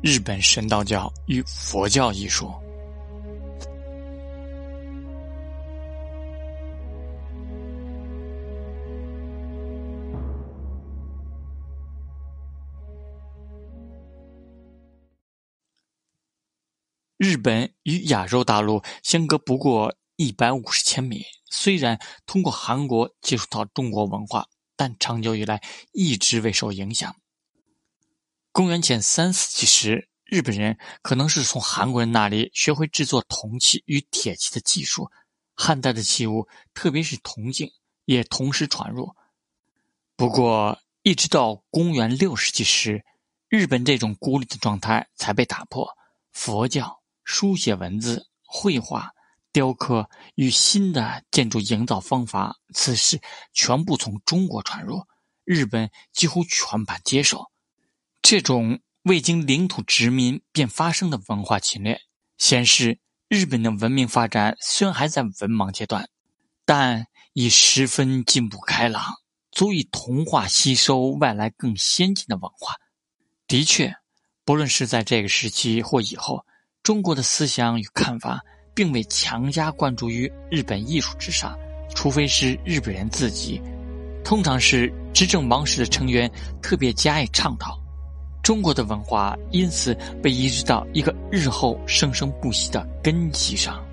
日本神道教与佛教艺术。日本与亚洲大陆相隔不过150千米，虽然通过韩国接触到中国文化，但长久以来一直未受影响。公元前3世纪时，日本人可能是从韩国人那里学会制作铜器与铁器的技术，汉代的器物，特别是铜镜，也同时传入。不过，一直到公元6世纪时，日本这种孤立的状态才被打破，佛教、书写文字、绘画、雕刻与新的建筑营造方法，此时全部从中国传入，日本几乎全盘接受。这种未经领土殖民便发生的文化侵略，显示日本的文明发展虽然还在文盲阶段，但已十分进步开朗，足以同化吸收外来更先进的文化。的确，不论是在这个时期或以后，中国的思想与看法并未强加灌注于日本艺术之上，除非是日本人自己，通常是执政王室的成员特别加以倡导。中国的文化因此被移植到一个日后生生不息的根基上。